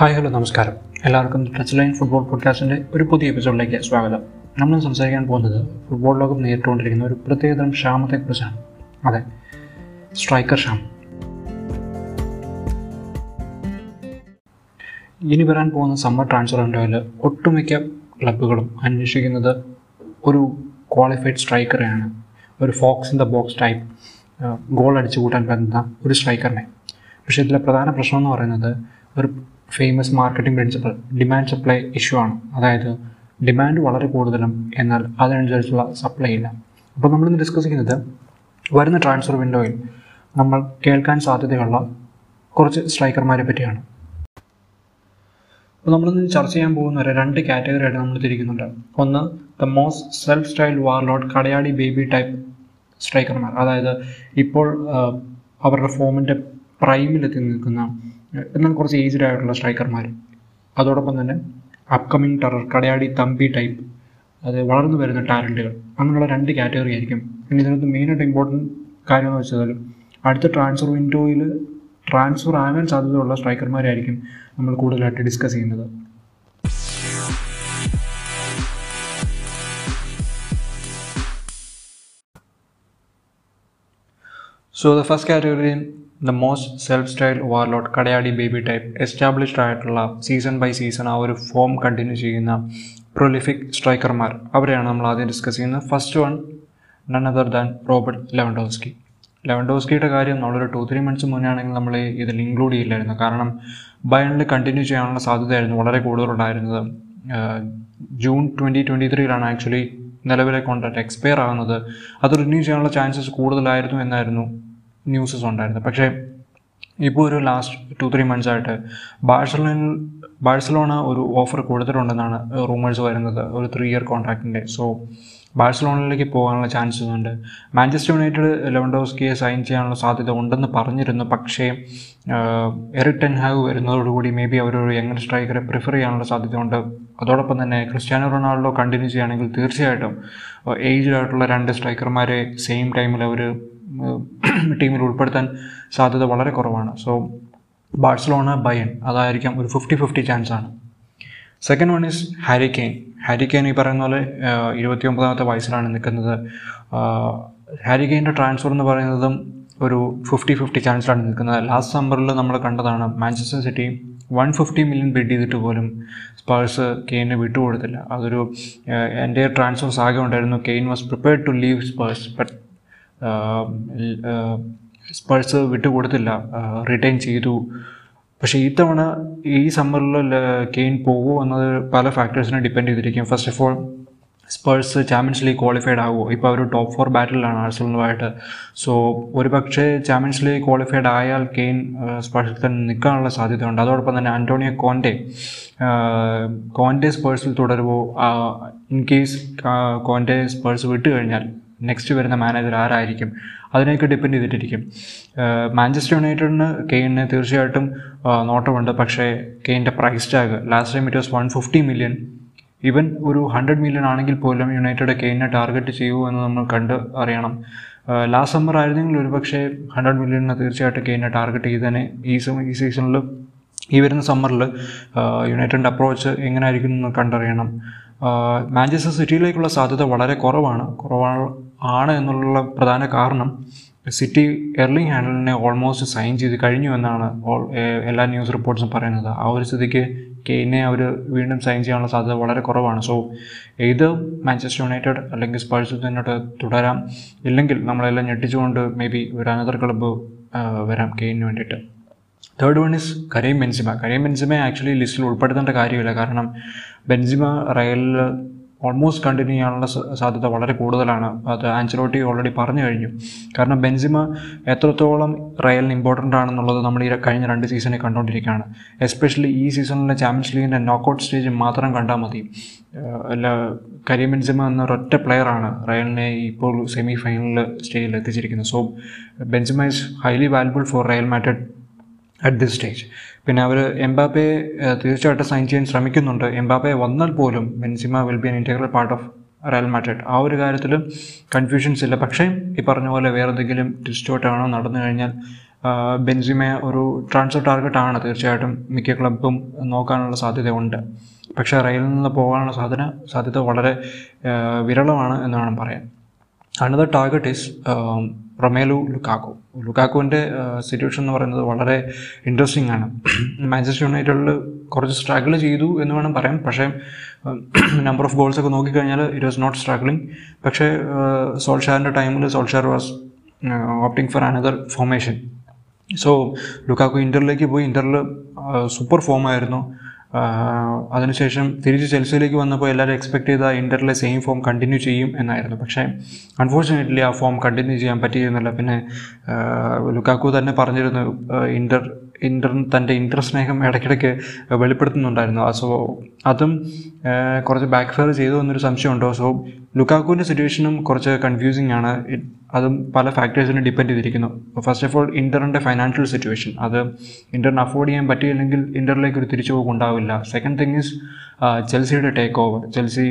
Hi, hello, നമസ്കാരം. എല്ലാവർക്കും touch line football പോഡ്കാസ്റ്റിൻ്റെ ഒരു പുതിയ എപ്പിസോഡിലേക്ക് സ്വാഗതം. നമ്മൾ സംസാരിക്കാൻ പോകുന്നത് ഫുട്ബോൾ ലോകം നേരിട്ടുകൊണ്ടിരിക്കുന്ന ഒരു പ്രത്യേകതരം ക്ഷാമത്തെക്കുറിച്ചാണ്. അതെ, സ്ട്രൈക്കർ ക്ഷാമം. ഇനി വരാൻ പോകുന്ന സമ്മർ ട്രാൻസ്ഫർ വിൻഡോയിൽ ഒട്ടുമിക്ക ക്ലബ്ബുകളും അന്വേഷിക്കുന്നത് ഒരു ക്വാളിഫൈഡ് സ്ട്രൈക്കറെയാണ്. ഒരു fox in the box type goal അടിച്ചു കൂട്ടാൻ പറ്റുന്ന ഒരു സ്ട്രൈക്കറിനെ. പക്ഷേ ഇതിലെ പ്രധാന പ്രശ്നം എന്ന് പറയുന്നത് ഒരു famous marketing principle demand supply issue ആണ്. അതായത് ഡിമാൻഡ് വളരെ കൂടുതലും, എന്നാൽ അതിനനുസരിച്ചുള്ള സപ്ലൈ ഇല്ല. അപ്പോൾ നമ്മളിന്ന് ഡിസ്കസ് ചെയ്യുന്നത് വരുന്ന ട്രാൻസ്ഫർ വിൻഡോയിൽ നമ്മൾ കേൾക്കാൻ സാധ്യതയുള്ള കുറച്ച് സ്ട്രൈക്കർമാരെ പറ്റിയാണ്. അപ്പോൾ നമ്മളിന്ന് ചർച്ച ചെയ്യാൻ പോകുന്ന രണ്ട് കാറ്റഗറി ആയിട്ട് നമ്മൾ തിരിക്കുന്നുണ്ട്. ഒന്ന്, the most self styled warlord Kadayadi Baby type സ്ട്രൈക്കർമാർ. അതായത് ഇപ്പോൾ അവരുടെ ഫോമിൻ്റെ പ്രൈമിലെത്തി നിൽക്കുന്ന, എന്നാൽ കുറച്ച് ഏജ്ഡ് ആയിട്ടുള്ള സ്ട്രൈക്കർമാർ. അതോടൊപ്പം തന്നെ upcoming terror Kadayadi Thampi type, അത് വളർന്നു വരുന്ന ടാലൻറ്റുകൾ. അങ്ങനെയുള്ള രണ്ട് കാറ്റഗറി ആയിരിക്കും. പിന്നെ ഇതിനകത്ത് മെയിനായിട്ട് ഇമ്പോർട്ടൻറ്റ് കാര്യം എന്ന് വെച്ചാൽ അടുത്ത ട്രാൻസ്ഫർ വിൻഡോയിൽ ട്രാൻസ്ഫർ ആകാൻ സാധ്യതയുള്ള സ്ട്രൈക്കർമാരായിരിക്കും നമ്മൾ കൂടുതലായിട്ട് ഡിസ്കസ് ചെയ്യുന്നത്. So the first category, the most self-styled warlord Kadayadi Baby type. Established ആയിട്ടുള്ള സീസൺ ബൈ സീസൺ ആ ഒരു ഫോം കണ്ടിന്യൂ ചെയ്യുന്ന പ്രൊലിഫിക് സ്ട്രൈക്കർമാർ, അവരെയാണ് നമ്മൾ ആദ്യം ഡിസ്കസ് ചെയ്യുന്നത്. First one, none other than Robert Lewandowski. ലെവൻഡോവ്സ്കിയുടെ കാര്യം നമ്മളൊരു 2-3 മന്ത്സ് മുന്നേ ആണെങ്കിൽ നമ്മൾ ഇതിൽ ഇൻക്ലൂഡ് ചെയ്യില്ലായിരുന്നു. കാരണം ബയേണിൽ കണ്ടിന്യൂ ചെയ്യാനുള്ള സാധ്യതയായിരുന്നു വളരെ കൂടുതലുണ്ടായിരുന്നത്. ജൂൺ 2023 ആക്ച്വലി നിലവിലെ കോൺട്രാക്ട് എക്സ്പയർ ആകുന്നത്. അത് റിന്യൂ ചെയ്യാനുള്ള ചാൻസസ് കൂടുതലായിരുന്നു എന്നായിരുന്നു ന്യൂസസ് ഉണ്ടായിരുന്നു. പക്ഷേ ഇപ്പോൾ ഒരു ലാസ്റ്റ് 2-3 മന്ത്സായിട്ട് ബാഴ്സലോണ ഒരു ഓഫർ കൊടുത്തിട്ടുണ്ടെന്നാണ് റൂമേഴ്സ് വരുന്നത്, ഒരു 3-year കോൺട്രാക്റ്റിൻ്റെ. സോ ബാഴ്സലോണയിലേക്ക് പോകാനുള്ള ചാൻസസ് ഉണ്ട്. മാഞ്ചസ്റ്റർ യുണൈറ്റഡ് ലെവൻഡോവ്സ്കിയെ സൈൻ ചെയ്യാനുള്ള സാധ്യത ഉണ്ടെന്ന് പറഞ്ഞിരുന്നു. പക്ഷേ എറിക് ടെൻ ഹാഗ് വരുന്നതോടുകൂടി മേ ബി അവരൊരു യങ്ങർ സ്ട്രൈക്കറെ പ്രിഫർ ചെയ്യാനുള്ള സാധ്യതയുണ്ട്. അതോടൊപ്പം തന്നെ ക്രിസ്റ്റ്യാനോ റൊണാൾഡോ കണ്ടിന്യൂ ചെയ്യുകയാണെങ്കിൽ തീർച്ചയായിട്ടും ഏജ്ഡ് ആയിട്ടുള്ള രണ്ട് സ്ട്രൈക്കർമാരെ സെയിം ടൈമിൽ അവർ ടീമിൽ ഉൾപ്പെടുത്താൻ സാധ്യത വളരെ കുറവാണ്. സോ ബാഴ്സലോണ ബയേൺ അതായിരിക്കാം ഒരു 50-50 ചാൻസാണ്. Second one is Harry Kane. Harry Kane ഈ പറയുന്ന പോലെ 29th വയസ്സിലാണ് നിൽക്കുന്നത്. ഹാരി കെയ്ൻ്റെ ട്രാൻസ്ഫർ എന്ന് പറയുന്നതും ഒരു 50-50 ചാൻസിലാണ് നിൽക്കുന്നത്. ലാസ്റ്റ് സമ്മറിൽ നമ്മൾ കണ്ടതാണ് മാഞ്ചസ്റ്റർ സിറ്റി 150 million ബിഡ് ചെയ്തിട്ട് പോലും സ്പേഴ്സ് കെയ്ന് വിട്ടുകൊടുത്തില്ല. അതൊരു എൻ്റെ ട്രാൻസ്ഫേഴ്സ് ആകെ ഉണ്ടായിരുന്നു. Kane was prepared to leave Spurs, but Spurs വിട്ടുകൊടുത്തില്ല, റിട്ടേൺ ചെയ്തു. പക്ഷേ ഇത്തവണ ഈ സമ്മറിൽ കെയ്ൻ പോകുമോ എന്നത് പല ഫാക്ടേഴ്സിനെ ഡിപ്പെൻഡ് ചെയ്തിരിക്കും. First of all, Spurs Champions League qualified ആകുമോ? ഇപ്പോൾ അവർ ടോപ്പ് 4 ബാറ്റിലാണ് ആഴ്സണലുമായിട്ട്. സോ ഒരുപക്ഷെ ചാമ്പ്യൻസ് ലീഗ് ക്വാളിഫൈഡ് ആയാൽ കെയ്ൻ സ്പേഴ്സിൽ തന്നെ നിൽക്കാനുള്ള സാധ്യതയുണ്ട്. അതോടൊപ്പം തന്നെ ആൻ്റോണിയോ കോണ്ടെ സ്പേഴ്സിൽ തുടരുമോ? ഇൻ കേസ് കോണ്ടെ സ്പേഴ്സ് വിട്ടുകഴിഞ്ഞാൽ നെക്സ്റ്റ് വരുന്ന മാനേജർ ആരായിരിക്കും? അതിനെയൊക്കെ ഡിപ്പെൻഡ് ചെയ്തിട്ടിരിക്കും. മാഞ്ചസ്റ്റർ യുണൈറ്റഡിന് കെയ്നെ തീർച്ചയായിട്ടും നോട്ടമുണ്ട്. പക്ഷേ കെയ്ൻ്റെ price tag last time it was 150 million. Even ഒരു 100 million ആണെങ്കിൽ പോലും യുണൈറ്റഡ് കെയ്നെ ടാർഗറ്റ് ചെയ്യുമോ എന്ന് നമ്മൾ കണ്ട് അറിയണം. ലാസ്റ്റ് സമ്മർ ആയിരുന്നെങ്കിൽ ഒരുപക്ഷെ 100 million തീർച്ചയായിട്ടും കെയ്നെ ടാർഗറ്റ് ചെയ്തേനെ. ഈ സീസണിൽ, ഈ വരുന്ന സമ്മറിൽ യുണൈറ്റഡിൻ്റെ അപ്രോച്ച് എങ്ങനെയായിരിക്കും എന്ന് കണ്ടറിയണം. മാഞ്ചസ്റ്റർ സിറ്റിയിലേക്കുള്ള സാധ്യത വളരെ കുറവാണ് എന്നുള്ള പ്രധാന കാരണം സിറ്റി എർലിംഗ് ഹാൻഡലിനെ ഓൾമോസ്റ്റ് സൈൻ ചെയ്ത് കഴിഞ്ഞു എന്നാണ് എല്ലാ ന്യൂസ് റിപ്പോർട്ട്സും പറയുന്നത്. ആ ഒരു സ്ഥിതിക്ക് കെയ്നെ അവർ വീണ്ടും സൈൻ ചെയ്യാനുള്ള സാധ്യത വളരെ കുറവാണ്. സോ ഇത് മാഞ്ചസ്റ്റർ യുണൈറ്റഡ് അല്ലെങ്കിൽ സ്പേഴ്സിൽ തന്നോട്ട് തുടരാം. ഇല്ലെങ്കിൽ നമ്മളെല്ലാം ഞെട്ടിച്ചുകൊണ്ട് മേ ബി ഒരു അനദർ ക്ലബ്ബ് വരാം കെയ്ന് വേണ്ടിയിട്ട്. Third one is Karim Benzema. Karim ബെൻസിമയെ ആക്ച്വലി ലിസ്റ്റിൽ ഉൾപ്പെടുത്തേണ്ട കാര്യമില്ല. കാരണം ബെൻസിമ റയലിൽ ഓൾമോസ്റ്റ് കണ്ടിന്യൂ ചെയ്യാനുള്ള സാധ്യത വളരെ കൂടുതലാണ്. അത് ആൻസലോട്ടി ഓൾറെഡി പറഞ്ഞു കഴിഞ്ഞു. കാരണം ബെൻസിമ എത്രത്തോളം റയലിന് ഇമ്പോർട്ടൻ്റ് ആണെന്നുള്ളത് നമ്മൾ ഈ കഴിഞ്ഞ 2 സീസണിൽ കണ്ടുകൊണ്ടിരിക്കുകയാണ്. എസ്പെഷ്യലി ഈ സീസണിലെ ചാമ്പ്യൻസ് ലീഗിൻ്റെ നോക്കൗട്ട് സ്റ്റേജ് മാത്രം കണ്ടാൽ മതി. കരീം ബെൻസിമ എന്നൊരൊറ്റ പ്ലെയറാണ് റയലിനെ ഇപ്പോൾ സെമി ഫൈനൽ സ്റ്റേജിൽ എത്തിച്ചിരിക്കുന്നത്. So Benzema is highly valuable for Real Madrid at this stage. പിന്നെ അവർ എംബാപ്പയെ തീർച്ചയായിട്ടും സൈൻ ചെയ്യാൻ ശ്രമിക്കുന്നുണ്ട്. എംബാപ്പയെ വന്നാൽ പോലും Benzema will be an integral part of Real Madrid. ആ ഒരു കാര്യത്തിൽ കൺഫ്യൂഷൻസ് ഇല്ല. പക്ഷേ ഈ പറഞ്ഞ പോലെ വേറെ എന്തെങ്കിലും ഡിസ്റ്റോർട്ടാണോ നടന്നു കഴിഞ്ഞാൽ ബെൻസിമയെ ഒരു ട്രാൻസ്ഫർ ടാർഗറ്റാണ് തീർച്ചയായിട്ടും മിക്ക ക്ലബ്ബും നോക്കാനുള്ള സാധ്യതയുണ്ട്. പക്ഷേ റയലിൽ നിന്ന് പോകാനുള്ള സാധ്യത വളരെ വിരളമാണ് എന്ന് വേണം പറയാൻ. Another target is Romelu Lukaku. ലുക്കാക്കുവിൻ്റെ സിറ്റുവേഷൻ എന്ന് പറയുന്നത് വളരെ ഇൻട്രസ്റ്റിംഗ് ആണ്. മാഞ്ചസ്റ്റർ യുണൈറ്റഡിൽ കുറച്ച് സ്ട്രഗിൾ ചെയ്തു എന്ന് വേണം പറയാം. പക്ഷേ നമ്പർ ഓഫ് ഗോൾസൊക്കെ നോക്കിക്കഴിഞ്ഞാൽ ഇറ്റ് വാസ് നോട്ട് സ്ട്രഗിളിങ്. പക്ഷേ സോൾഷാറിൻ്റെ ടൈമിൽ Solskjaer was opting for another formation. So Lukaku ഇൻ്ററിലേക്ക് പോയി, ഇൻ്ററിൽ സൂപ്പർ ഫോമായിരുന്നു. അതിനുശേഷം തിരിച്ച് ചെൽസിയിലേക്ക് വന്നപ്പോൾ എല്ലാവരും എക്സ്പെക്ട് ചെയ്ത ഇൻ്ററിലെ സെയിം ഫോം കണ്ടിന്യൂ ചെയ്യും എന്നായിരുന്നു. പക്ഷേ അൺഫോർച്യുനേറ്റ്ലി ആ ഫോം കണ്ടിന്യൂ ചെയ്യാൻ പറ്റിയിരുന്നില്ല. പിന്നെ ലുക്കാക്കു തന്നെ പറഞ്ഞിരുന്നു, തൻ്റെ ഇൻ്റർ സ്നേഹം ഇടയ്ക്കിടയ്ക്ക് വെളിപ്പെടുത്തുന്നുണ്ടായിരുന്നു. സോ അതും കുറച്ച് ബാക്ക് ഫെയർ ചെയ്തു എന്നൊരു സംശയമുണ്ടോ? സോ ലുക്കാക്കുവിൻ്റെ സിറ്റുവേഷനും കുറച്ച് കൺഫ്യൂസിംഗ് ആണ്. അതും പല ഫാക്ടേഴ്സിനെ ഡിപ്പെൻഡ് ചെയ്തിരിക്കുന്നു. ഫസ്റ്റ് ഓഫ് ഓൾ ഇൻ്ററിൻ്റെ ഫൈനാൻഷ്യൽ സിറ്റുവേഷൻ, അത് ഇൻ്ററിന് അഫോർഡ് ചെയ്യാൻ പറ്റിയില്ലെങ്കിൽ ഇൻ്ററിലേക്ക് ഒരു തിരിച്ചുപോക്ക് ഉണ്ടാവില്ല. സെക്കൻഡ് തിങ് ഈസ് ചെൽസിയുടെ ടേക്ക് ഓവർ. ചെൽസി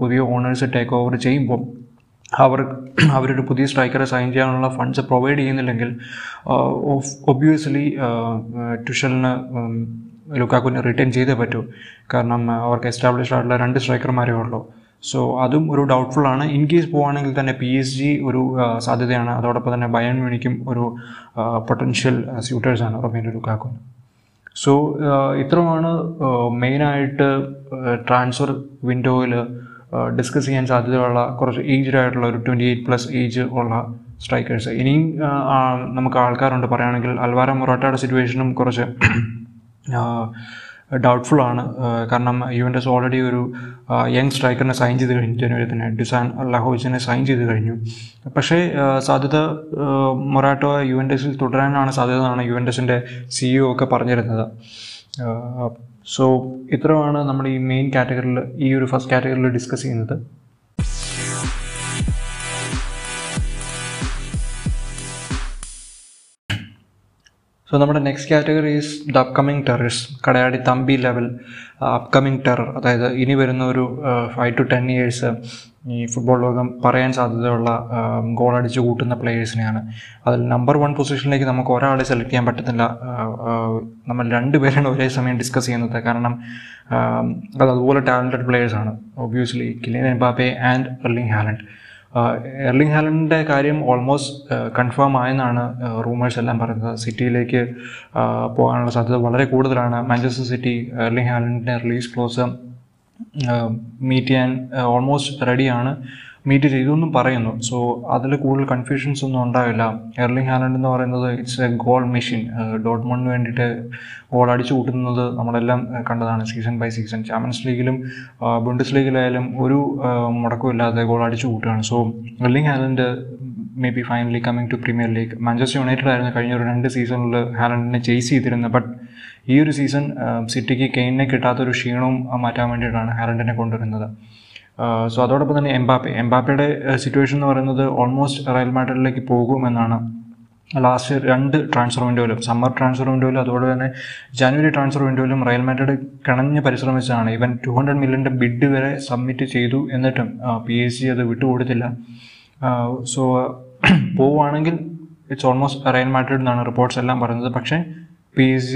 പുതിയ ഓണേഴ്സ് ടേക്ക് ഓവർ ചെയ്യുമ്പോൾ അവരൊരു പുതിയ സ്ട്രൈക്കറെ സൈൻ ചെയ്യാനുള്ള ഫണ്ട്സ് പ്രൊവൈഡ് ചെയ്യുന്നില്ലെങ്കിൽ ഒബ്വിയസ്ലി ട്യൂഷലിന് ലുക്കാക്കുവിനെ റിട്ടേൺ ചെയ്തേ പറ്റൂ. കാരണം അവർക്ക് എസ്റ്റാബ്ലിഷ് ആയിട്ടുള്ള രണ്ട് സ്ട്രൈക്കർമാരേ ഉള്ളൂ. സോ അതും ഒരു ഡൗട്ട്ഫുള്ളാണ്. ഇൻ കേസ് പോവുകയാണെങ്കിൽ തന്നെ PSG ഒരു സാധ്യതയാണ്. അതോടൊപ്പം തന്നെ ബയേൺ മ്യൂണിക്കും ഒരു പൊട്ടൻഷ്യൽ സ്യൂട്ടേഴ്സാണ് റൊമേലു ലുക്കാക്കുവിന്. സോ ഇത്രമാണ് മെയിനായിട്ട് ട്രാൻസ്ഫർ വിൻഡോയിൽ ഡിസ്കസ് ചെയ്യാൻ സാധ്യതയുള്ള കുറച്ച് ഏജ്ഡ് ആയിട്ടുള്ള ഒരു 28+ ഏജ് ഉള്ള സ്ട്രൈക്കേഴ്സ്. ഇനിയും നമുക്ക് ആൾക്കാരുണ്ട്. പറയുകയാണെങ്കിൽ അൽവാരോ മൊറാട്ടയുടെ സിറ്റുവേഷനും കുറച്ച് ഡൗട്ട്ഫുള്ളാണ്. കാരണം യുവൻ്റസ് ഓൾറെഡി ഒരു യങ് സ്ട്രൈക്കറിനെ സൈൻ ചെയ്ത് കഴിഞ്ഞു. ജനുവരി തന്നെ ഡുസാൻ ലഹോവിച്ചിനെ സൈൻ ചെയ്ത് കഴിഞ്ഞു. പക്ഷേ സാധ്യത മൊറാട്ടോ യുവൻ്റസിൽ തുടരാനാണ് സാധ്യത എന്നാണ് യുവൻ്റസിൻ്റെ CEO ഒക്കെ പറഞ്ഞിരുന്നത്. സോ ഇത്രയാണ് നമ്മൾ ഈ മെയിൻ കാറ്റഗറിയിൽ, ഈ ഒരു ഫസ്റ്റ് കാറ്റഗറിയിൽ ഡിസ്കസ് ചെയ്യുന്നത്. സോ നമ്മുടെ next category is the upcoming terrorist. Kadayadi Thampi level upcoming terror, അതായത് ഇനി വരുന്ന ഒരു 5 to 10 years ഈ ഫുട്ബോൾ ലോകം പറയാൻ സാധ്യതയുള്ള ഗോളടിച്ച് കൂട്ടുന്ന പ്ലെയേഴ്സിനെയാണ്. അതിൽ നമ്പർ 1 പൊസിഷനിലേക്ക് നമുക്ക് ഒരാളെ സെലക്ട് ചെയ്യാൻ പറ്റുന്നില്ല. നമ്മൾ രണ്ടുപേരാണ് ഒരേ സമയം ഡിസ്കസ് ചെയ്യുന്നത്. കാരണം അത് അതുപോലെ ടാലൻറ്റഡ് പ്ലെയേഴ്സാണ്. Obviously Kylian Mbappe and Erling Haaland. Erling ഹാലൻഡിൻ്റെ കാര്യം ഓൾമോസ്റ്റ് കൺഫേം ആയെന്നാണ് റൂമേഴ്സ് എല്ലാം പറയുന്നത്. സിറ്റിയിലേക്ക് പോകാനുള്ള സാധ്യത വളരെ കൂടുതലാണ്. മാഞ്ചസ്റ്റർ സിറ്റി എർലിംഗ് ഹാലൻഡിൻ്റെ റിലീസ് ക്ലോസ് മീറ്റ് ചെയ്യാൻ ഓൾമോസ്റ്റ് റെഡിയാണ്, മീറ്റ് ചെയ്തു എന്നും പറയുന്നു. സോ അതിൽ കൂടുതൽ കൺഫ്യൂഷൻസ് ഒന്നും ഉണ്ടാവില്ല. എർലിംഗ് ഹാലൻഡ് എന്ന് പറയുന്നത് ഇറ്റ്സ് എ ഗോൾ മെഷീൻ. ഡോർട്ട്മണ്ടിന് വേണ്ടിയിട്ട് ഗോൾ അടിച്ചു കൂട്ടുന്നത് നമ്മളെല്ലാം കണ്ടതാണ് സീസൺ ബൈ സീസൺ. ചാമ്പ്യൻസ് ലീഗിലും ബുണ്ടസ് ലീഗിലായാലും ഒരു മുടക്കമില്ലാതെ ഗോൾ അടിച്ചു കൂട്ടുകയാണ്. So Erling Haaland may be finally coming to Premier League. Manchester United ആയിരുന്നു കഴിഞ്ഞ ഒരു 2 seasons ഹാലൻഡിനെ ചേസ് ചെയ്തിരുന്നത്. ബട്ട് ഈ ഒരു സീസൺ സിറ്റിക്ക് കെയിനെ കിട്ടാത്തൊരു ക്ഷീണവും മാറ്റാൻ വേണ്ടിയിട്ടാണ് ഹാലൻഡിനെ കൊണ്ടുവരുന്നത്. സോ അതോടൊപ്പം തന്നെ എംബാപ്പയുടെ സിറ്റുവേഷൻ എന്ന് പറയുന്നത് ഓൾമോസ്റ്റ് റയൽ മാഡ്രിഡിലേക്ക് പോകുമെന്നാണ് ലാസ്റ്റ് 2 ട്രാൻസ്ഫർ വിൻഡോയിലും, സമ്മർ ട്രാൻസ്ഫർ വിൻഡോയിലും അതുപോലെ തന്നെ ജാനുവരി ട്രാൻസ്ഫർ വിൻഡോയിലും റയൽ മാഡ്രിഡ് കിണഞ്ഞ് പരിശ്രമിച്ചതാണ്. ഇവൻ $200 million ബിഡ് വരെ സബ്മിറ്റ് ചെയ്തു. എന്നിട്ടും PSG അത് വിട്ടുകൊടുത്തില്ല. സോ പോവുകയാണെങ്കിൽ ഇറ്റ്സ് ഓൾമോസ്റ്റ് റയൽ മാഡ്രിഡ് എന്നാണ് റിപ്പോർട്ട്സ് എല്ലാം പറയുന്നത്. പക്ഷേ PSG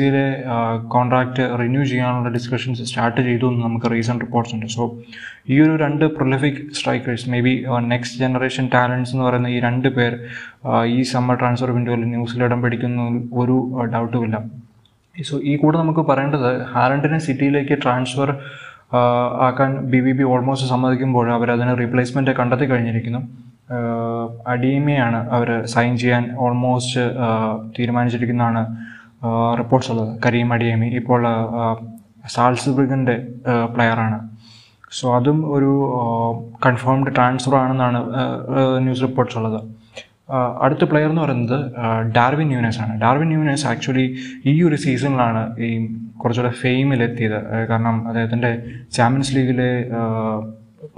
കോൺട്രാക്റ്റ് റിന്യൂ ചെയ്യാനുള്ള ഡിസ്കഷൻസ് സ്റ്റാർട്ട് ചെയ്തു എന്ന് നമുക്ക് റീസെൻറ്റ് റിപ്പോർട്ട്സ് ഉണ്ട്. സോ ഈ ഒരു 2 prolific strikers, may be next generation talents എന്ന് പറയുന്ന ഈ 2 പേർ ഈ സമ്മർ ട്രാൻസ്ഫർ വിൻഡോയിൽ ന്യൂസിൽ ഇടം പിടിക്കുന്ന ഒരു ഡൗട്ടുമില്ല. സോ ഈ കൂടെ നമുക്ക് പറയേണ്ടത്, ഹാലൻഡിനെ സിറ്റിയിലേക്ക് ട്രാൻസ്ഫർ ആക്കാൻ BVB ഓൾമോസ്റ്റ് സമ്മതിക്കുമ്പോൾ അവരതിന് റീപ്ലേസ്മെൻറ്റ് കണ്ടെത്തി കഴിഞ്ഞിരിക്കുന്നു. അഡീമയാണ് അവർ സൈൻ ചെയ്യാൻ ഓൾമോസ്റ്റ് തീരുമാനിച്ചിരിക്കുന്നതാണ് റിപ്പോർട്ട്സ് ഉള്ളത്. കരീം അഡിയമി ഇപ്പോൾ സാൽസ്ബർഗിൻ്റെ പ്ലെയറാണ്. സോ അതും ഒരു കൺഫേംഡ് ട്രാൻസ്ഫർ ആണെന്നാണ് ന്യൂസ് റിപ്പോർട്ട്സ് ഉള്ളത്. അടുത്ത പ്ലെയർ എന്ന് പറയുന്നത് ഡാർവിൻ ന്യൂനസ് ആണ്. ഡാർവിൻ ന്യൂനസ് ആക്ച്വലി ഈ ഒരു സീസണിലാണ് ഈ കുറച്ചുകൂടെ ഫെയിമിലെത്തിയത്. കാരണം അദ്ദേഹത്തിൻ്റെ ചാമ്പ്യൻസ് ലീഗിലെ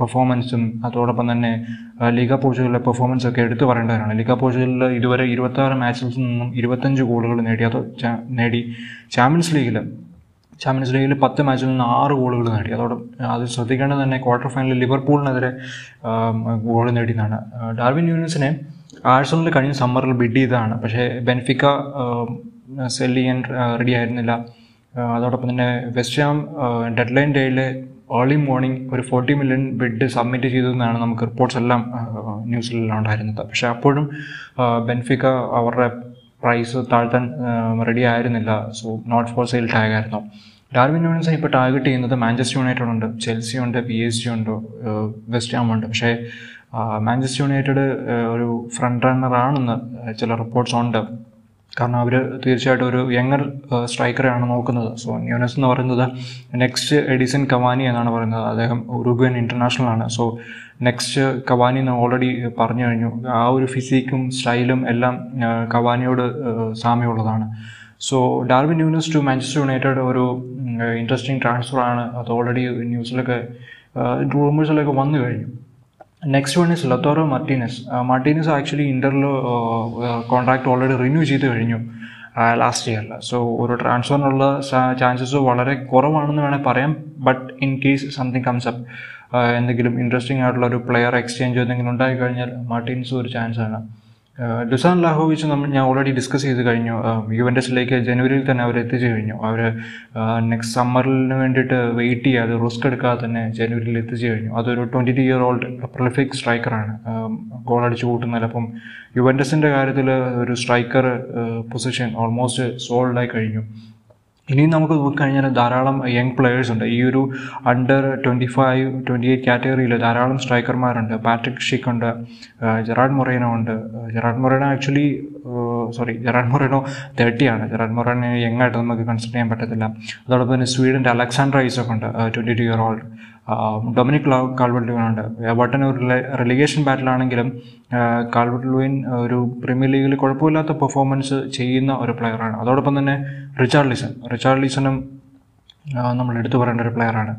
പെർഫോമൻസും അതോടൊപ്പം തന്നെ ലീഗ പോർച്ചുഗലിലെ പെർഫോമൻസൊക്കെ എടുത്തു പറയേണ്ടതാണ്. ലീഗ പോർച്ചുഗലിൽ ഇതുവരെ 26 മാച്ചിൽ നിന്നും 25 ഗോളുകൾ നേടി. ചാമ്പ്യൻസ് ലീഗിൽ 10 മാച്ചിൽ നിന്ന് 6 ഗോളുകൾ നേടി. അത് ശ്രദ്ധിക്കേണ്ടത് തന്നെ ക്വാർട്ടർ ഫൈനലിൽ ലിവർപൂളിനെതിരെ ഗോൾ നേടിയെന്നാണ്. ഡാർവിൻ ന്യൂനസിനെ ആഴ്സണൽ കഴിഞ്ഞ സമ്മറിൽ ബിഡ് ചെയ്തതാണ്, പക്ഷേ ബെൻഫിക്ക സെല്ല് ചെയ്യാൻ റെഡി ആയിരുന്നില്ല. അതോടൊപ്പം തന്നെ വെസ്റ്റ് ഹാം ഡെഡ്ലൈൻ ഡേയിൽ ഏർലി മോർണിംഗ് ഒരു 40 മില്യൺ ബിഡ് സബ്മിറ്റ് ചെയ്തതെന്നാണ് നമുക്ക് റിപ്പോർട്ട്സ് എല്ലാം ന്യൂസിലെല്ലാം ഉണ്ടായിരുന്നത്. പക്ഷേ അപ്പോഴും ബെൻഫിക്ക അവരുടെ പ്രൈസ് താഴ്ത്താൻ റെഡി ആയിരുന്നില്ല. So not for sale tag ആയിരുന്നു. ഡാർവിൻ ന്യൂനസ് ഇപ്പോൾ ടാർഗറ്റ് ചെയ്യുന്നത് മാഞ്ചസ്റ്റർ യുണൈറ്റഡ് ഉണ്ട്, ചെൽസി ഉണ്ട്, PSG ഉണ്ട്, വെസ്റ്റ് ഹാം ഉണ്ട്. പക്ഷേ മാഞ്ചസ്റ്റർ യുണൈറ്റഡ് ഒരു ഫ്രണ്ട് റണ്ണറാണെന്ന് ചില റിപ്പോർട്ട്സ് ഉണ്ട്. കാരണം അവർ തീർച്ചയായിട്ടും ഒരു യങ്ങർ സ്ട്രൈക്കറെയാണ് നോക്കുന്നത്. സോ ന്യൂനസ് എന്ന് പറയുന്നത് നെക്സ്റ്റ് എഡിസൺ കവാനി എന്നാണ് പറയുന്നത്. അദ്ദേഹം ഉറുഗ്വേൻ ഇൻ്റർനാഷണലാണ്. സോ നെക്സ്റ്റ് കവാനി എന്ന് ഓൾറെഡി പറഞ്ഞു കഴിഞ്ഞു. ആ ഒരു ഫിസിക്കും സ്റ്റൈലും എല്ലാം കവാനിയോട് സാമ്യമുള്ളതാണ്. So Darwin Nunez to Manchester United ഒരു ഇൻട്രസ്റ്റിംഗ് ട്രാൻസ്ഫറാണ്. അത് ഓൾറെഡി ന്യൂസിലൊക്കെ റൂമേഴ്സിലൊക്കെ വന്നു കഴിഞ്ഞു. Next one is Lautaro Martinez. Martinez actually ഇൻ്ററിൽ കോൺട്രാക്ട് ഓൾറെഡി റിന്യൂ ചെയ്ത് കഴിഞ്ഞു ലാസ്റ്റ് ഇയറിൽ. സോ ഒരു ട്രാൻസ്ഫറിനുള്ള ചാൻസസ് വളരെ കുറവാണെന്ന് വേണമെങ്കിൽ പറയാം. But in case something comes up, എന്തെങ്കിലും ഇൻട്രസ്റ്റിംഗ് ആയിട്ടുള്ള ഒരു പ്ലെയർ എക്സ്ചേഞ്ച് എന്തെങ്കിലും ഉണ്ടായിക്കഴിഞ്ഞാൽ മാർട്ടീനസ് ഒരു ചാൻസാണ്. ലുസാൻ ലാഹോവിച്ച് ഞാൻ ഓൾറെഡി ഡിസ്കസ് ചെയ്ത് കഴിഞ്ഞു. യുവൻ്റസിലേക്ക് ജനുവരിയിൽ തന്നെ അവർ എത്തിച്ചു കഴിഞ്ഞു. അവർ നെക്സ്റ്റ് സമ്മറിന് വേണ്ടിയിട്ട് വെയിറ്റ് ചെയ്യാതെ റിസ്ക് എടുക്കാതെ തന്നെ ജനുവരിയിൽ എത്തിച്ചു കഴിഞ്ഞു. അതൊരു 22-year-old പ്രൊലിഫിക് സ്ട്രൈക്കറാണ്. ഗോൾ അടിച്ചു കൂട്ടുന്നതിൽ അപ്പം യുവൻ്റസിൻ്റെ കാര്യത്തിൽ ഒരു സ്ട്രൈക്കർ പൊസിഷൻ ഓൾമോസ്റ്റ് സോൾഡായി കഴിഞ്ഞു. ഇനിയും നമുക്ക് നോക്കിക്കഴിഞ്ഞാൽ ധാരാളം യങ് പ്ലെയേഴ്സ് ഉണ്ട്. ഈ ഒരു അണ്ടർ 25-28 കാറ്റഗറിയിൽ ധാരാളം സ്ട്രൈക്കർമാരുണ്ട്. പാട്രിക് ഷിക് ഉണ്ട്, ജെറാഡ് മൊറേനോ ഉണ്ട്. ജെറാഡ് മൊറേനോ 30 ആണ്. ജെറാഡ് മൊറേനോ യങ് ആയിട്ട് നമുക്ക് കൺസിഡർ ചെയ്യാൻ പറ്റത്തില്ല. അതോടൊപ്പം തന്നെ സ്വീഡൻ്റെ അലക്സാണ്ടർ ഐസൊക്കെ ഉണ്ട്, 22-year-old. ഡൊമിനിക് കാൽവർട്ട് ലൂയിൻ ഉണ്ട്. എവർട്ടൺ ഒരു റിലിഗേഷൻ ബാറ്റിലാണെങ്കിലും കാൽവർട്ട് ലൂയിൻ ഒരു പ്രീമിയർ ലീഗിൽ കുഴപ്പമില്ലാത്ത പെർഫോമൻസ് ചെയ്യുന്ന ഒരു പ്ലെയറാണ്. അതോടൊപ്പം തന്നെ റിച്ചാർഡ് ലിസനും നമ്മൾ എടുത്തു പറയേണ്ട ഒരു പ്ലെയറാണ്.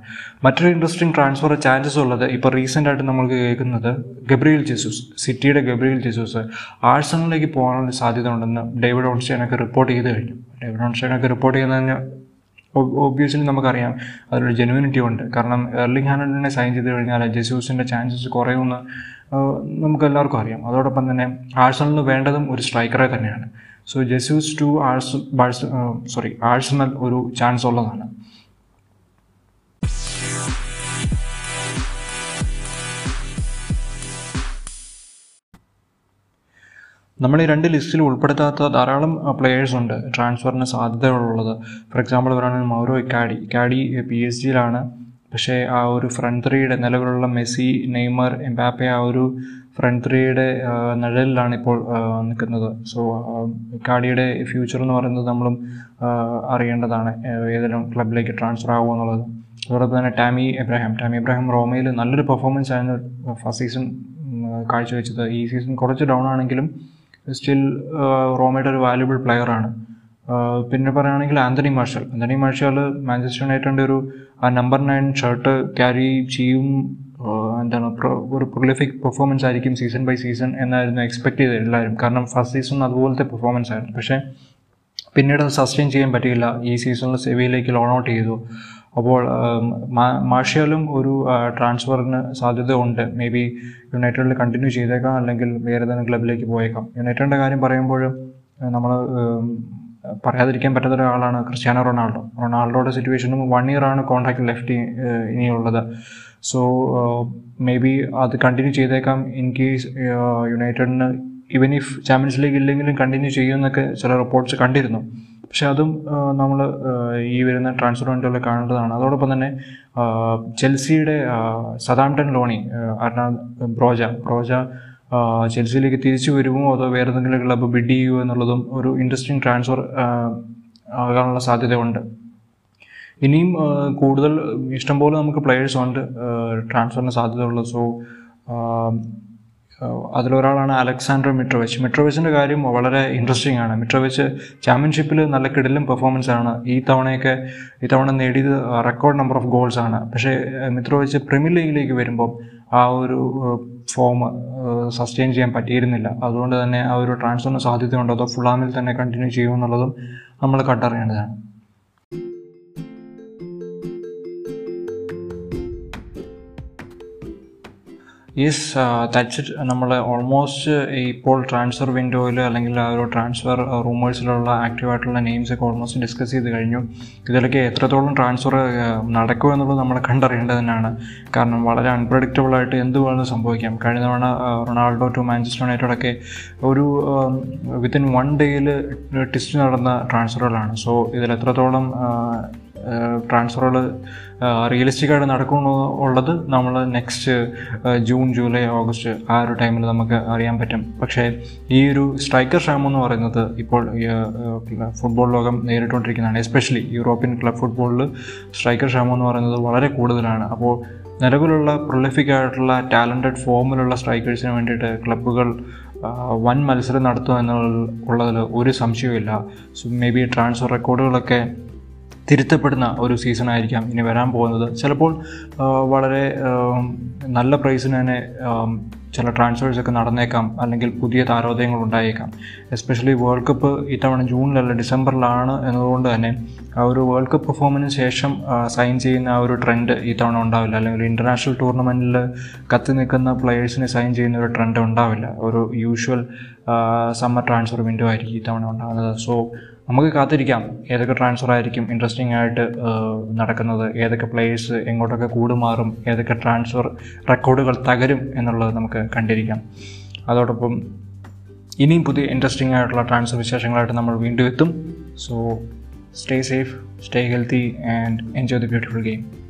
മറ്റൊരു ഇൻട്രസ്റ്റിംഗ് ട്രാൻസ്ഫർ ചാൻസസ് ഉള്ളത് ഇപ്പോൾ റീസെൻ്റ് ആയിട്ട് നമ്മൾക്ക് കേൾക്കുന്നത് ഗബ്രിയേൽ ജെസൂസ് സിറ്റിയുടെ ആഴ്സണലിലേക്ക് പോകാനുള്ള സാധ്യത ഉണ്ടെന്ന് ഡേവിഡ് ഓൺസ്റ്റൈനൊക്കെ റിപ്പോർട്ട് ചെയ്ത് കഴിഞ്ഞു. ഒബ്വിയസ്ലി നമുക്കറിയാം അതിലൊരു ജെനുവിനിറ്റി ഉണ്ട്. കാരണം എർലിംഗ് ഹാലൻഡിനെ സൈൻ ചെയ്ത് കഴിഞ്ഞാൽ ജെസൂസിൻ്റെ ചാൻസസ് കുറയുമെന്ന് നമുക്കെല്ലാവർക്കും അറിയാം. അതോടൊപ്പം തന്നെ ആഴ്സണലിന് വേണ്ടതും ഒരു സ്ട്രൈക്കറെ തന്നെയാണ്. സോ ജെസൂസ് ടു ആഴ്സണൽ ഒരു ചാൻസ് ഉള്ളതാണ്. നമ്മൾ ഈ രണ്ട് ലിസ്റ്റിൽ ഉൾപ്പെടുത്താത്ത ധാരാളം പ്ലെയേഴ്സ് ഉണ്ട് ട്രാൻസ്ഫറിന് സാധ്യതകളുള്ളത്. ഫോർ എക്സാമ്പിൾ പറയുകയാണെങ്കിൽ മൗറോ ഇക്കാഡി PSG-യിലാണ്. പക്ഷേ ആ ഒരു ഫ്രണ്ട് ത്രീയുടെ നിലവിലുള്ള മെസ്സി, നെയ്മർ, എംബാപ്പെ ആ ഒരു ഫ്രണ്ട് ത്രീയുടെ നിഴലിലാണ് ഇപ്പോൾ നിൽക്കുന്നത്. സോ ഇക്കാഡിയുടെ ഫ്യൂച്ചർ എന്ന് പറയുന്നത് നമ്മളും അറിയേണ്ടതാണ്, ഏതെങ്കിലും ക്ലബിലേക്ക് ട്രാൻസ്ഫർ ആകുമോ എന്നുള്ളത്. അതോടൊപ്പം തന്നെ ടാമി എബ്രഹാം റോമയിൽ നല്ലൊരു പെർഫോമൻസ് ആയിരുന്നു ഫസ്റ്റ് സീസൺ കാഴ്ചവെച്ചത്. ഈ സീസൺ കുറച്ച് ഡൗൺ ആണെങ്കിലും സ്റ്റിൽ റോമയുടെ ഒരു വാല്യുബിൾ പ്ലെയറാണ്. പിന്നെ പറയുകയാണെങ്കിൽ ആന്റണി മാർഷൽ മാഞ്ചസ്റ്റർ യുണൈറ്റഡിൻ്റെ ഒരു ആ നമ്പർ 9 ഷർട്ട് ക്യാരി ചെയ്യും. ഒരു പ്രൊലിഫിക് പെർഫോമൻസ് ആയിരിക്കും സീസൺ ബൈ സീസൺ എന്നായിരുന്നു എക്സ്പെക്ട് ചെയ്തത് എല്ലാവരും. കാരണം ഫസ്റ്റ് സീസൺ അതുപോലത്തെ പെർഫോമൻസ് ആയിരുന്നു. പക്ഷേ പിന്നീട് അത് സസ്റ്റെയിൻ ചെയ്യാൻ പറ്റിയില്ല. ഈ സീസണിൽ സെവിയിലേക്ക് ലോൺ ഔട്ട് ചെയ്തു. അപ്പോൾ മാർഷ്യാലും ഒരു ട്രാൻസ്ഫറിന് സാധ്യത ഉണ്ട്. മേ ബി യുണൈറ്റഡിൽ കണ്ടിന്യൂ ചെയ്തേക്കാം, അല്ലെങ്കിൽ വേറെ ഏതെങ്കിലും ക്ലബിലേക്ക് പോയേക്കാം. യുണൈറ്റഡിൻ്റെ കാര്യം പറയുമ്പോൾ നമ്മൾ പറയാതിരിക്കാൻ പറ്റാത്ത ഒരാളാണ് ക്രിസ്ത്യാനോ റൊണാൾഡോ. റൊണാൾഡോയുടെ സിറ്റുവേഷനും 1 year-ആണ് കോൺട്രാക്ട് ലെഫ്റ്റ് ഇനിയുള്ളത്. സോ മേ ബി അത് കണ്ടിന്യൂ ചെയ്തേക്കാം ഇൻ കേസ് യുണൈറ്റഡിന് ഈവൻ ഇഫ് ചാമ്പ്യൻസ് ലീഗ് ഇല്ലെങ്കിലും കണ്ടിന്യൂ ചെയ്യുമെന്നൊക്കെ ചില റിപ്പോർട്ട്സ് കണ്ടിരുന്നു. പക്ഷെ അതും നമ്മൾ ഈ വരുന്ന ട്രാൻസ്ഫർ വിൻഡോയിൽ കാണേണ്ടതാണ്. അതോടൊപ്പം തന്നെ ചെൽസിയുടെ സതാംപ്ടൺ ലോണി ബ്രോജ ചെൽസിയിലേക്ക് തിരിച്ചു വരുമോ അതോ വേറെ എന്തെങ്കിലും ക്ലബ്ബ് ബിഡ് ചെയ്യുമോ എന്നുള്ളതും ഒരു ഇൻട്രസ്റ്റിംഗ് ട്രാൻസ്ഫർ ആകാനുള്ള സാധ്യതയുണ്ട്. ഇനിയും കൂടുതൽ ഇഷ്ടംപോലെ നമുക്ക് പ്ലെയേഴ്സ് ഉണ്ട് ട്രാൻസ്ഫറിന് സാധ്യതയുള്ളത്. സോ അതിലൊരാളാണ് അലക്സാണ്ടർ മിട്രോവിച്ചിൻ്റെ കാര്യം വളരെ ഇൻട്രസ്റ്റിംഗ് ആണ്. മിട്രോവിച്ച് ചാമ്പ്യൻഷിപ്പിൽ നല്ല കിടിലും പെർഫോമൻസ് ആണ് ഇത്തവണ നേടിയത്. റെക്കോർഡ് നമ്പർ ഓഫ് ഗോൾസ് ആണ്. പക്ഷേ മിട്രോവിച്ച് പ്രീമിയർ ലീഗിലേക്ക് വരുമ്പോൾ ആ ഒരു ഫോം സസ്റ്റെയിൻ ചെയ്യാൻ പറ്റിയിരുന്നില്ല. അതുകൊണ്ട് തന്നെ ആ ഒരു ട്രാൻസ്ഫറിന് സാധ്യതയുണ്ടോ അതോ ഫുൾഹാമിൽ തന്നെ കണ്ടിന്യൂ ചെയ്യുമെന്നുള്ളതും നമ്മൾ കണ്ടറിയേണ്ടതാണ്. That's it. നമ്മൾ ഓൾമോസ്റ്റ് ഇപ്പോൾ ട്രാൻസ്ഫർ വിൻഡോയിൽ അല്ലെങ്കിൽ ആ ഒരു ട്രാൻസ്ഫർ റൂമേഴ്സിലുള്ള ആക്റ്റീവായിട്ടുള്ള നെയിംസൊക്കെ ഓൾമോസ്റ്റ് ഡിസ്കസ് ചെയ്ത് കഴിഞ്ഞു. ഇതിലൊക്കെ എത്രത്തോളം ട്രാൻസ്ഫർ നടക്കുമോ എന്നുള്ളത് നമ്മൾ കണ്ടറിയേണ്ടത് തന്നെയാണ്. കാരണം വളരെ അൺപ്രഡിക്റ്റബിളായിട്ട് എന്ത് വേണമെങ്കിലും സംഭവിക്കാം. കഴിഞ്ഞ തവണ റൊണാൾഡോ ടു മാഞ്ചസ്റ്റർ യുണൈറ്റഡൊക്കെ ഒരു വിത്തിൻ വൺ ഡേയിൽ ടിസ്റ്റ് നടന്ന ട്രാൻസ്ഫറുകളാണ്. സോ ഇതിലെത്രത്തോളം ട്രാൻസ്ഫറുകൾ റിയലിസ്റ്റിക്കായിട്ട് നടക്കുമെന്ന് ഉള്ളത് നമ്മൾ നെക്സ്റ്റ് ജൂൺ ജൂലൈ ഓഗസ്റ്റ് ആ ഒരു ടൈമിൽ നമുക്ക് അറിയാൻ പറ്റും. പക്ഷേ ഈ ഒരു സ്ട്രൈക്കർ ക്ഷാമം എന്ന് പറയുന്നത് ഇപ്പോൾ ഫുട്ബോൾ ലോകം നേരിട്ടുകൊണ്ടിരിക്കുന്നതാണ്. എസ്പെഷ്യലി യൂറോപ്യൻ ക്ലബ് ഫുട്ബോളിൽ സ്ട്രൈക്കർ ക്ഷാമം എന്ന് പറയുന്നത് വളരെ കൂടുതലാണ്. അപ്പോൾ നിലവിലുള്ള പ്രൊലിഫിക്കായിട്ടുള്ള ടാലൻറ്റഡ് ഫോമിലുള്ള സ്ട്രൈക്കേഴ്സിന് വേണ്ടിയിട്ട് ക്ലബ്ബുകൾ വൻ മത്സരം നടത്തുക എന്നുള്ളതിൽ ഒരു സംശയവുമില്ല. സോ മേ ബി ട്രാൻസ്ഫർ റെക്കോർഡുകളൊക്കെ തിരുത്തപ്പെടുന്ന ഒരു സീസണായിരിക്കാം ഇനി വരാൻ പോകുന്നത്. ചിലപ്പോൾ വളരെ നല്ല പ്രൈസിന് തന്നെ ചില ട്രാൻസ്ഫേഴ്സൊക്കെ നടന്നേക്കാം, അല്ലെങ്കിൽ പുതിയ താരോദയങ്ങൾ ഉണ്ടായേക്കാം. എസ്പെഷ്യലി വേൾഡ് കപ്പ് ഇത്തവണ ജൂണിലല്ല ഡിസംബറിലാണ് എന്നതുകൊണ്ട് തന്നെ ആ ഒരു വേൾഡ് കപ്പ് പെർഫോമിന് ശേഷം സൈൻ ചെയ്യുന്ന ആ ഒരു ട്രെൻഡ് ഇത്തവണ ഉണ്ടാവില്ല. അല്ലെങ്കിൽ ഇൻ്റർനാഷണൽ ടൂർണമെൻറ്റിൽ കത്തി നിൽക്കുന്ന പ്ലെയേഴ്സിന് സൈൻ ചെയ്യുന്ന ഒരു ട്രെൻഡ് ഉണ്ടാവില്ല. ഒരു യൂഷ്വൽ സമ്മർ ട്രാൻസ്ഫർ വിൻഡോ ആയിരിക്കും ഇത്തവണ ഉണ്ടാകുന്നത്. സോ നമുക്ക് കാത്തിരിക്കാം ഏതൊക്കെ ട്രാൻസ്ഫർ ആയിരിക്കും ഇൻട്രസ്റ്റിംഗ് ആയിട്ട് നടക്കുന്നത്, ഏതൊക്കെ പ്ലേയേഴ്സ് എങ്ങോട്ടൊക്കെ കൂടുമാറും, ഏതൊക്കെ ട്രാൻസ്ഫർ റെക്കോർഡുകൾ തകരും എന്നുള്ളത് നമുക്ക് കണ്ടിരിക്കാം. അതോടൊപ്പം ഇനിയും പുതിയ ഇൻട്രസ്റ്റിംഗ് ആയിട്ടുള്ള ട്രാൻസ്ഫർ വിശേഷങ്ങളായിട്ട് നമ്മൾ വീണ്ടും എത്തും. So stay safe, stay healthy and enjoy the beautiful game.